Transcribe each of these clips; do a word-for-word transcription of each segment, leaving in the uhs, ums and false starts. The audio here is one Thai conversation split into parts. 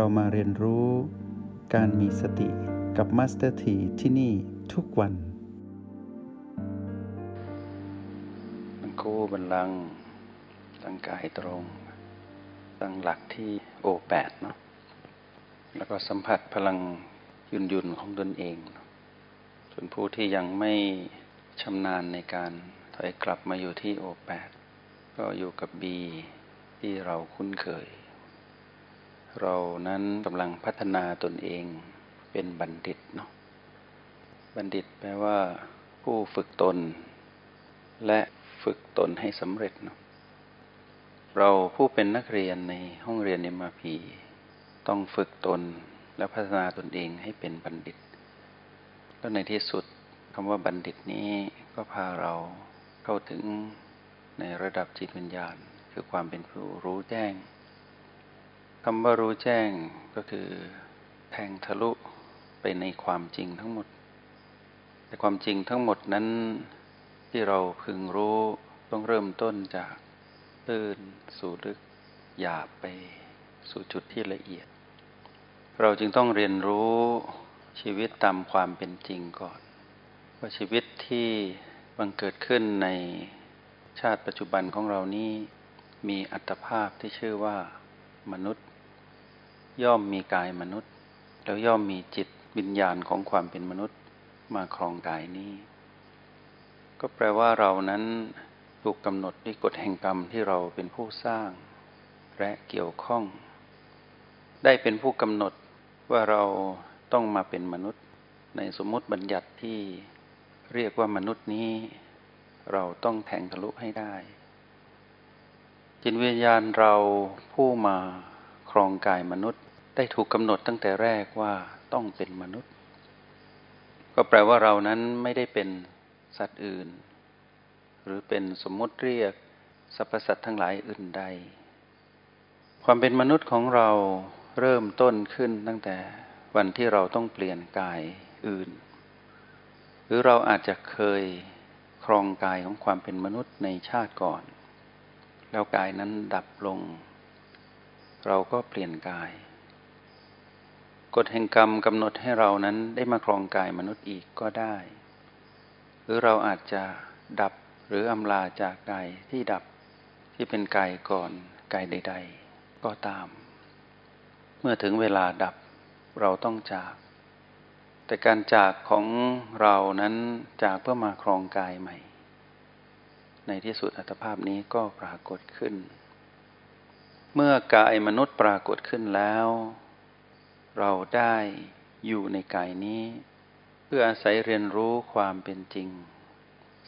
เรามาเรียนรู้การมีสติกับมาสเตอร์ที่ที่นี่ทุกวันตั้งคู่บัลลังก์ตั้งกายตรงตั้งหลักที่โอแปดเนาะแล้วก็สัมผัสพลังยุนยุนของตนเองส่วนผู้ที่ยังไม่ชำนาญในการถอยกลับมาอยู่ที่โอแปดก็อยู่กับบีที่เราคุ้นเคยเรานั้นกำลังพัฒนาตนเองเป็นบัณฑิตเนาะบัณฑิตแปลว่าผู้ฝึกตนและฝึกตนให้สำเร็จเนาะเราผู้เป็นนักเรียนในห้องเรียน เอ็ม อาร์ พี ต้องฝึกตนและพัฒนาตนเองให้เป็นบัณฑิตแล้วในที่สุดคำว่าบัณฑิตนี้ก็พาเราเข้าถึงในระดับจิตวิญญาณคือความเป็นผู้รู้แจ้งคำว่ารู้แจ้งก็คือแทงทะลุไปในความจริงทั้งหมดแต่ความจริงทั้งหมดนั้นที่เราพึงรู้ต้องเริ่มต้นจากตื้นสู่ลึกหยาบไปสู่จุดที่ละเอียดเราจึงต้องเรียนรู้ชีวิตตามความเป็นจริงก่อนว่าชีวิตที่บังเกิดขึ้นในชาติปัจจุบันของเรานี้มีอัตภาพที่ชื่อว่ามนุษย์ย่อมมีกายมนุษย์แล้วย่อมมีจิตวิญญาณของความเป็นมนุษย์มาครองกายนี้ก็แปลว่าเรานั้นถูกกำหนดด้วยกฎแห่งกรรมที่เราเป็นผู้สร้างและเกี่ยวข้องได้เป็นผู้กำหนดว่าเราต้องมาเป็นมนุษย์ในสมมติบัญญัติที่เรียกว่ามนุษย์นี้เราต้องแทงทะลุให้ได้จิตวิญญาณเราผู้มาครองกายมนุษย์ได้ถูกกำหนดตั้งแต่แรกว่าต้องเป็นมนุษย์ก็แปลว่าเรานั้นไม่ได้เป็นสัตว์อื่นหรือเป็นสมมติเรียกสรรพสัตว์ทั้งหลายอื่นใดความเป็นมนุษย์ของเราเริ่มต้นขึ้นตั้งแต่วันที่เราต้องเปลี่ยนกายอื่นหรือเราอาจจะเคยครองกายของความเป็นมนุษย์ในชาติก่อนแล้วกายนั้นดับลงเราก็เปลี่ยนกายกฎแห่งกรรมกำหนดให้เรานั้นได้มาครองกายมนุษย์อีกก็ได้หรือเราอาจจะดับหรืออำลาจากกายที่ดับที่เป็นกายก่อนกายใดๆก็ตามเมื่อถึงเวลาดับเราต้องจากแต่การจากของเรานั้นจากเพื่อมาครองกายใหม่ในที่สุดอัตภาพนี้ก็ปรากฏขึ้นเมื่อกายมนุษย์ปรากฏขึ้นแล้วเราได้อยู่ในกายนี้เพื่ออาศัยเรียนรู้ความเป็นจริง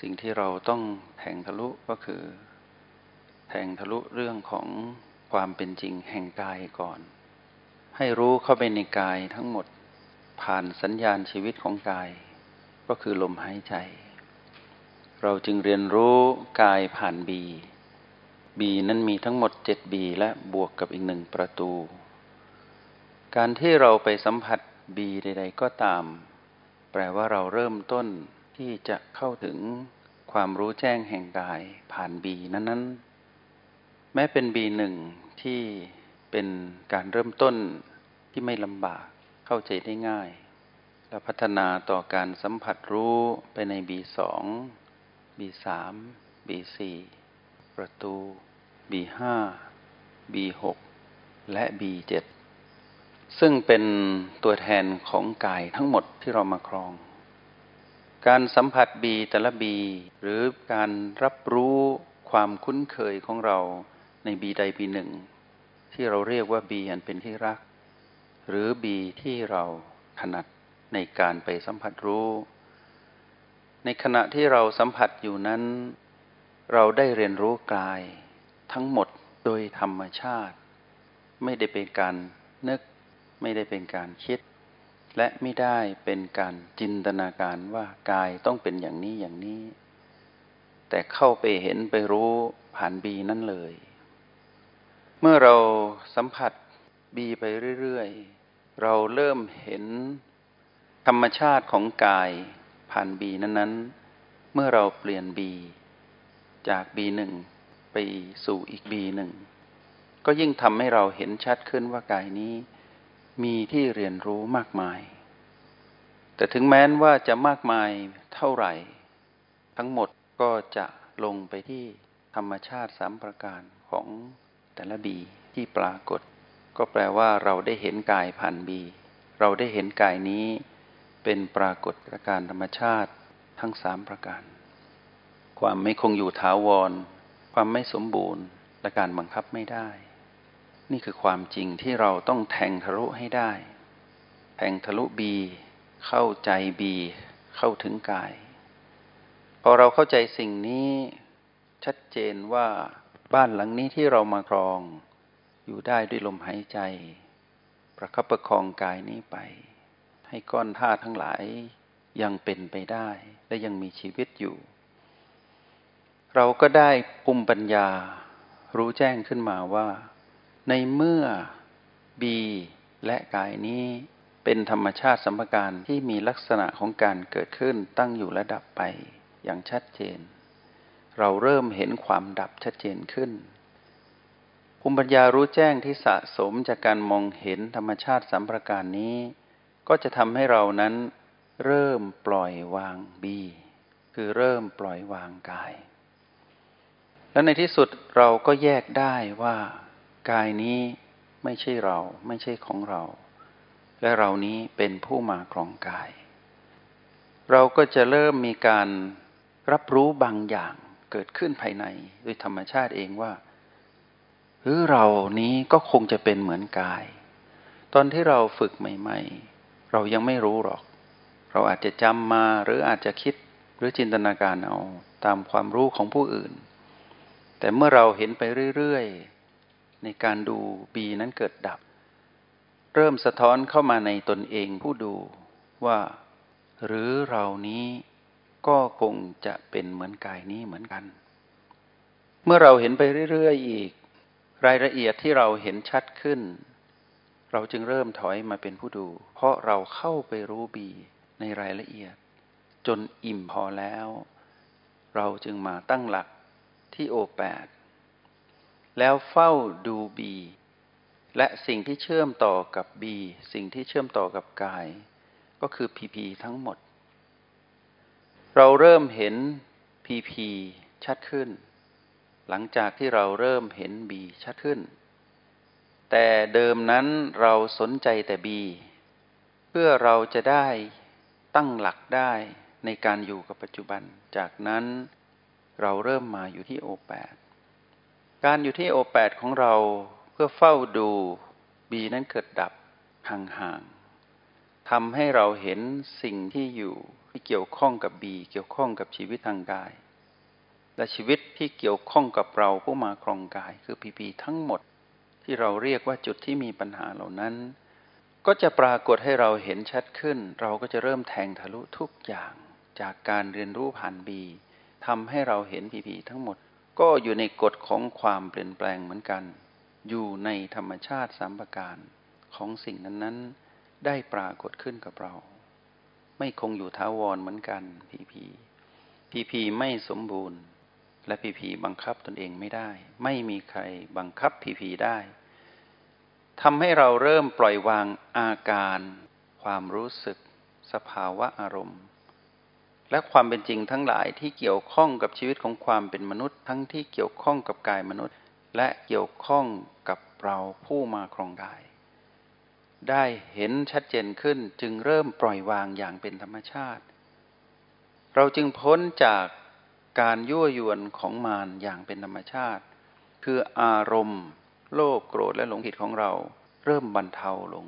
สิ่งที่เราต้องแทงทะลุก็คือแทงทะลุเรื่องของความเป็นจริงแห่งกายก่อนให้รู้เข้าไปในกายทั้งหมดผ่านสัญญาณชีวิตของกายก็คือลมหายใจเราจึงเรียนรู้กายผ่านบีบีนั้นมีทั้งหมดเจ็ดบีและบวกกับอีกหนึ่งประตูการที่เราไปสัมผัสบีใดๆก็ตามแปลว่าเราเริ่มต้นที่จะเข้าถึงความรู้แจ้งแห่งกายผ่านบีนั้นๆแม้เป็นบีหนึ่งที่เป็นการเริ่มต้นที่ไม่ลำบากเข้าใจได้ง่ายและพัฒนาต่อการสัมผัสรู้ไปในบีสองบีสามบีสี่ประตูบีห้าบีหกและบีเจ็ดซึ่งเป็นตัวแทนของกายทั้งหมดที่เรามาครองการสัมผัสบีแต่ละบีหรือการรับรู้ความคุ้นเคยของเราในบีใดบีหนึ่งที่เราเรียกว่าบีอันเป็นที่รักหรือบีที่เราถนัดในการไปสัมผัสรู้ในขณะที่เราสัมผัสอยู่นั้นเราได้เรียนรู้กายทั้งหมดโดยธรรมชาติไม่ได้เป็นการนึกไม่ได้เป็นการคิดและไม่ได้เป็นการจินตนาการว่ากายต้องเป็นอย่างนี้อย่างนี้แต่เข้าไปเห็นไปรู้ผ่านบีนั่นเลยเมื่อเราสัมผัสบีไปเรื่อยๆเราเริ่มเห็นธรรมชาติของกายผ่านบีนั้นๆเมื่อเราเปลี่ยนบีจาก บี หนึ่ง ไปสู่อีก บี หนึ่ง ก็ยิ่งทำให้เราเห็นชัดขึ้นว่ากายนี้ มีที่เรียนรู้มากมายแต่ถึงแม้นว่าจะมากมายเท่าไหร่ทั้งหมดก็จะลงไปที่ธรรมชาติสามประการของแต่ละบีที่ปรากฏก็แปลว่าเราได้เห็นกายผ่านบีเราได้เห็นกายนี้เป็นปรากฏการธรรมชาติทั้งสามประการความไม่คงอยู่ถาวรความไม่สมบูรณ์และการบังคับไม่ได้นี่คือความจริงที่เราต้องแทงทะลุให้ได้แทงทะลุบีเข้าใจบีเข้าถึงกายพอเราเข้าใจสิ่งนี้ชัดเจนว่าบ้านหลังนี้ที่เรามาครองอยู่ได้ด้วยลมหายใจประคับประคองกายนี้ไปให้ก้อนธาตุทั้งหลายยังเป็นไปได้และยังมีชีวิตอยู่เราก็ได้ภูมิปัญญารู้แจ้งขึ้นมาว่าในเมื่อบีและกายนี้เป็นธรรมชาติสัมปการที่มีลักษณะของการเกิดขึ้นตั้งอยู่และดับไปอย่างชัดเจนเราเริ่มเห็นความดับชัดเจนขึ้นภูมิปัญญารู้แจ้งที่สะสมจากการมองเห็นธรรมชาติสัมปการนี้ก็จะทำให้เรานั้นเริ่มปล่อยวางบีคือเริ่มปล่อยวางกายและในที่สุดเราก็แยกได้ว่ากายนี้ไม่ใช่เราไม่ใช่ของเราและเรานี้เป็นผู้มาครองกายเราก็จะเริ่มมีการรับรู้บางอย่างเกิดขึ้นภายในโดยธรรมชาติเองว่าหรือเรานี้ก็คงจะเป็นเหมือนกายตอนที่เราฝึกใหม่ๆเรายังไม่รู้หรอกเราอาจจะจำมาหรืออาจจะคิดหรือจินตนาการเอาตามความรู้ของผู้อื่นแต่เมื่อเราเห็นไปเรื่อยๆในการดูบีนั้นเกิดดับเริ่มสะท้อนเข้ามาในตนเองผู้ดูว่าหรือเรานี้ก็คงจะเป็นเหมือนกายนี้เหมือนกันเมื่อเราเห็นไปเรื่อยๆอีกรายละเอียดที่เราเห็นชัดขึ้นเราจึงเริ่มถอยมาเป็นผู้ดูเพราะเราเข้าไปรู้บีในรายละเอียดจนอิ่มพอแล้วเราจึงมาตั้งหลักที่โอแปดแล้วเฝ้าดูบีและสิ่งที่เชื่อมต่อกับบีสิ่งที่เชื่อมต่อกับกายก็คือพีพีทั้งหมดเราเริ่มเห็นพีพีชัดขึ้นหลังจากที่เราเริ่มเห็นบีชัดขึ้นแต่เดิมนั้นเราสนใจแต่บีเพื่อเราจะได้ตั้งหลักได้ในการอยู่กับปัจจุบันจากนั้นเราเริ่มมาอยู่ที่โอแปดการอยู่ที่โอแปดของเราเพื่อเฝ้าดูบีนั้นเกิดดับห่างๆทำให้เราเห็นสิ่งที่อยู่ที่เกี่ยวข้องกับบีเกี่ยวข้องกับชีวิตทางกายและชีวิตที่เกี่ยวข้องกับเราผู้มาครองกายคือพีพีทั้งหมดที่เราเรียกว่าจุดที่มีปัญหาเหล่านั้นก็จะปรากฏให้เราเห็นชัดขึ้นเราก็จะเริ่มแทงทะลุทุกอย่างจากการเรียนรู้ผ่านบีทำให้เราเห็นพีพีทั้งหมดก็อยู่ในกฎของความเปลี่ยนแปลงเหมือนกันอยู่ในธรรมชาติสามประการของสิ่งนั้นๆได้ปรากฏขึ้นกับเราไม่คงอยู่ถาวรเหมือนกันพีพีพีพีไม่สมบูรณ์และพีพีบังคับตนเองไม่ได้ไม่มีใครบังคับพีพีได้ทำให้เราเริ่มปล่อยวางอาการความรู้สึกสภาวะอารมณ์และความเป็นจริงทั้งหลายที่เกี่ยวข้องกับชีวิตของความเป็นมนุษย์ทั้งที่เกี่ยวข้องกับกายมนุษย์และเกี่ยวข้องกับเราผู้มาครองกายได้เห็นชัดเจนขึ้นจึงเริ่มปล่อยวางอย่างเป็นธรรมชาติเราจึงพ้นจากการยั่วยวนของมารอย่างเป็นธรรมชาติคืออารมณ์โลภโกรธและหลงผิดของเราเริ่มบรรเทาลง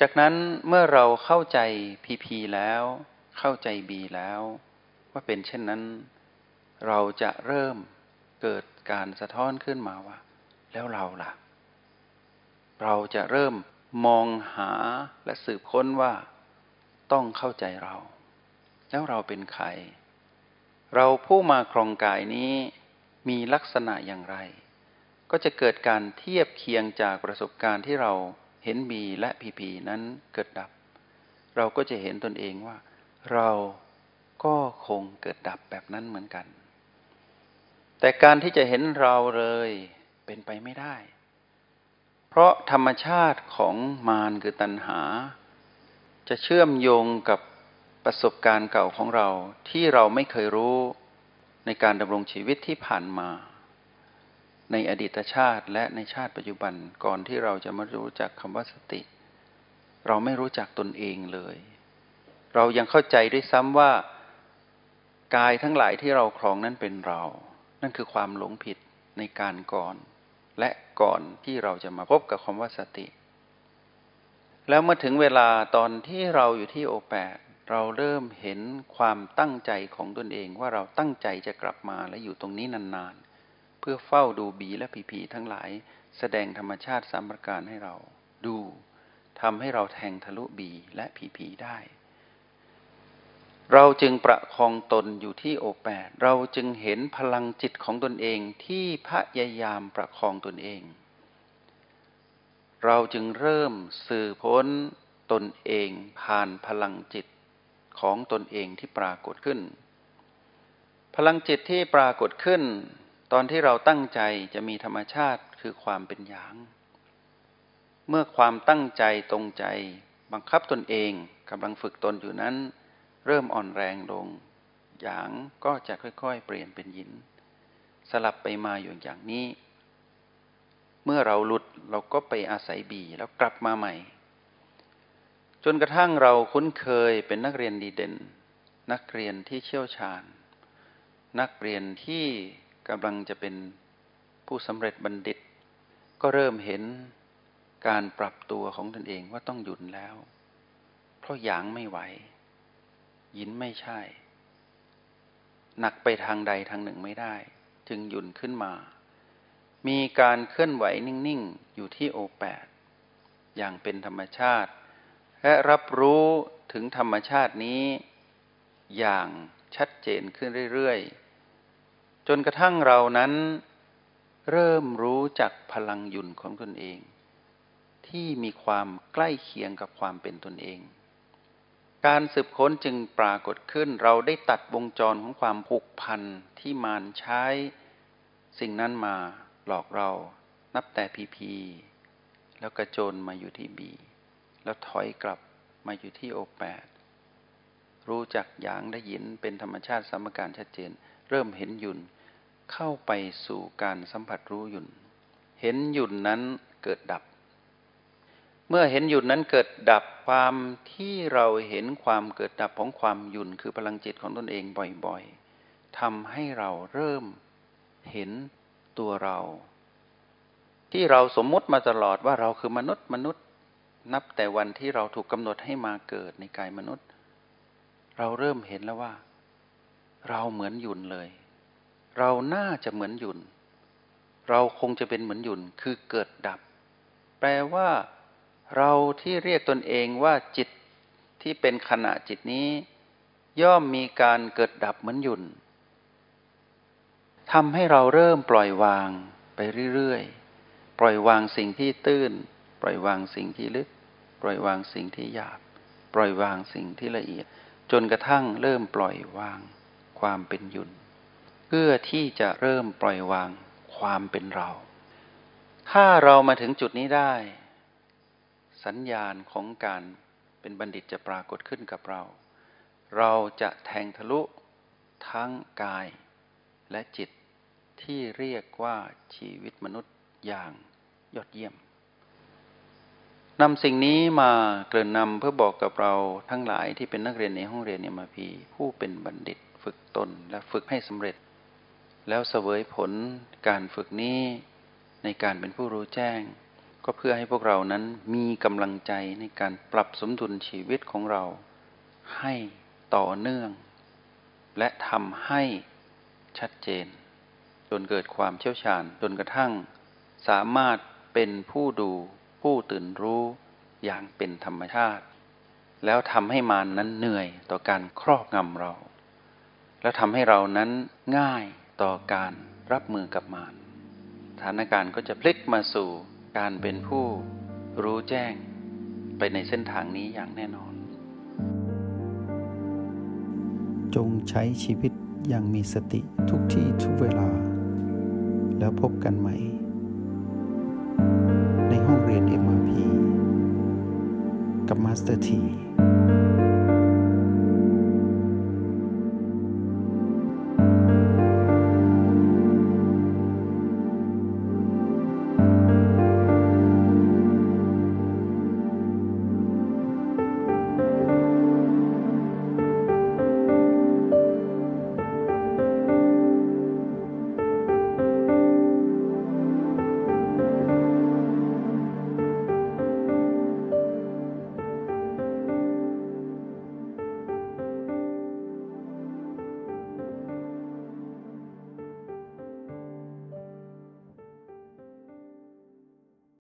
จากนั้นเมื่อเราเข้าใจพีพีแล้วเข้าใจบีแล้วว่าเป็นเช่นนั้นเราจะเริ่มเกิดการสะท้อนขึ้นมาว่าแล้วเราล่ะเราจะเริ่มมองหาและสืบค้นว่าต้องเข้าใจเราแล้วเราเป็นใครเราผู้มาครองกายนี้มีลักษณะอย่างไรก็จะเกิดการเทียบเคียงจากประสบการณ์ที่เราเห็นบีและพีพีนั้นเกิดดับเราก็จะเห็นตนเองว่าเราก็คงเกิดดับแบบนั้นเหมือนกันแต่การที่จะเห็นเราเลยเป็นไปไม่ได้ เพราะธรรมชาติของมารคือตัณหาจะเชื่อมโยงกับประสบการณ์เก่าของเราที่เราไม่เคยรู้ในการดำรงชีวิตที่ผ่านมาในอดีตชาติและในชาติปัจจุบันก่อนที่เราจะมารู้จักคำว่าสติเราไม่รู้จักตนเองเลยเรายังเข้าใจด้วยซ้ำว่ากายทั้งหลายที่เราครองนั้นเป็นเรานั่นคือความหลงผิดในการก่อนและก่อนที่เราจะมาพบกับคำว่าสติแล้วเมื่อถึงเวลาตอนที่เราอยู่ที่โอแปดเราเริ่มเห็นความตั้งใจของตนเองว่าเราตั้งใจจะกลับมาและอยู่ตรงนี้นานๆเพื่อเฝ้าดูบีและผีผีทั้งหลายแสดงธรรมชาติสามประการให้เราดูทำให้เราแทงทะลุบีและผีผีได้เราจึงประคองตนอยู่ที่โอแปดเราจึงเห็นพลังจิตของตนเองที่พยายามประคองตนเองเราจึงเริ่มสื่อพ้นตนเองผ่านพลังจิตของตนเองที่ปรากฏขึ้นพลังจิตที่ปรากฏขึ้นตอนที่เราตั้งใจจะมีธรรมชาติคือความเป็นหยางเมื่อความตั้งใจตรงใจบังคับตนเองกำลังฝึกตนอยู่นั้นเริ่มอ่อนแรงลงหยางก็จะค่อยๆเปลี่ยนเป็นหยินสลับไปมาอยู่อย่างนี้เมื่อเราหลุดเราก็ไปอาศัยบีแล้วกลับมาใหม่จนกระทั่งเราคุ้นเคยเป็นนักเรียนดีเด่นนักเรียนที่เชี่ยวชาญนักเรียนที่กำลังจะเป็นผู้สำเร็จบัณฑิตก็เริ่มเห็นการปรับตัวของตนเองว่าต้องหยุดแล้วเพราะหยางไม่ไหวหยินไม่ใช่หนักไปทางใดทางหนึ่งไม่ได้จึงหยุ่นขึ้นมามีการเคลื่อนไหวนิ่งๆอยู่ที่โอแปดอย่างเป็นธรรมชาติและรับรู้ถึงธรรมชาตินี้อย่างชัดเจนขึ้นเรื่อยๆจนกระทั่งเรานั้นเริ่มรู้จักพลังหยุ่นของตนเองที่มีความใกล้เคียงกับความเป็นตนเองการสืบค้นจึงปรากฏขึ้นเราได้ตัดวงจรของความผูกพันที่มารใช้สิ่งนั้นมาหลอกเรานับแต่พีพีแล้วกระโจนมาอยู่ที่บีแล้วถอยกลับมาอยู่ที่โอแปดรู้จักหยางและหยินเป็นธรรมชาติสมการชัดเจนเริ่มเห็นหยุ่นเข้าไปสู่การสัมผัสรู้หยุ่นเห็นหยุ่นนั้นเกิดดับเมื่อเห็นหยุ่นนั้นเกิดดับความที่เราเห็นความเกิดดับของความหยุ่นคือพลังจิตของตนเองบ่อยๆทำให้เราเริ่มเห็นตัวเราที่เราสมมุติมาตลอดว่าเราคือมนุษย์มนุษย์นับแต่วันที่เราถูกกำหนดให้มาเกิดในกายมนุษย์เราเริ่มเห็นแล้วว่าเราเหมือนหยุ่นเลยเราน่าจะเหมือนหยุ่นเราคงจะเป็นเหมือนหยุ่นคือเกิดดับแปลว่าเราที่เรียกตนเองว่าจิตที่เป็นขณะจิตนี้ย่อมมีการเกิดดับเหมือนหยุ่นทำให้เราเริ่มปล่อยวางไปเรื่อยๆปล่อยวางสิ่งที่ตื้นปล่อยวางสิ่งที่ลึกปล่อยวางสิ่งที่หยาบปล่อยวางสิ่งที่ละเอียดจนกระทั่งเริ่มปล่อยวางความเป็นหยุ่นเพื่อที่จะเริ่มปล่อยวางความเป็นเราถ้าเรามาถึงจุดนี้ได้สัญญาณของการเป็นบัณฑิตจะปรากฏขึ้นกับเราเราจะแทงทะลุทั้งกายและจิตที่เรียกว่าชีวิตมนุษย์อย่างยอดเยี่ยมนำสิ่งนี้มาเกริ่นนำเพื่อบอกกับเราทั้งหลายที่เป็นนักเรียนในห้องเรียน เอ็ม อาร์ พี ผู้เป็นบัณฑิตฝึกตนและฝึกให้สำเร็จแล้วเสวยผลการฝึกนี้ในการเป็นผู้รู้แจ้งก็เพื่อให้พวกเรานั้นมีกำลังใจในการปรับสมดุลชีวิตของเราให้ต่อเนื่องและทำให้ชัดเจนจนเกิดความเชี่ยวชาญจนกระทั่งสามารถเป็นผู้ดูผู้ตื่นรู้อย่างเป็นธรรมชาติแล้วทำให้มารนั้นเหนื่อยต่อการครอบงำเราแล้วทำให้เรานั้นง่ายต่อการรับมือกับมารสถานการณ์ก็จะพลิกมาสู่การเป็นผู้รู้แจ้งไปในเส้นทางนี้อย่างแน่นอนจงใช้ชีวิตอย่างมีสติทุกที่ทุกเวลาแล้วพบกันใหม่ในห้อง เรียน เอ็ม อาร์ พี กับ Master T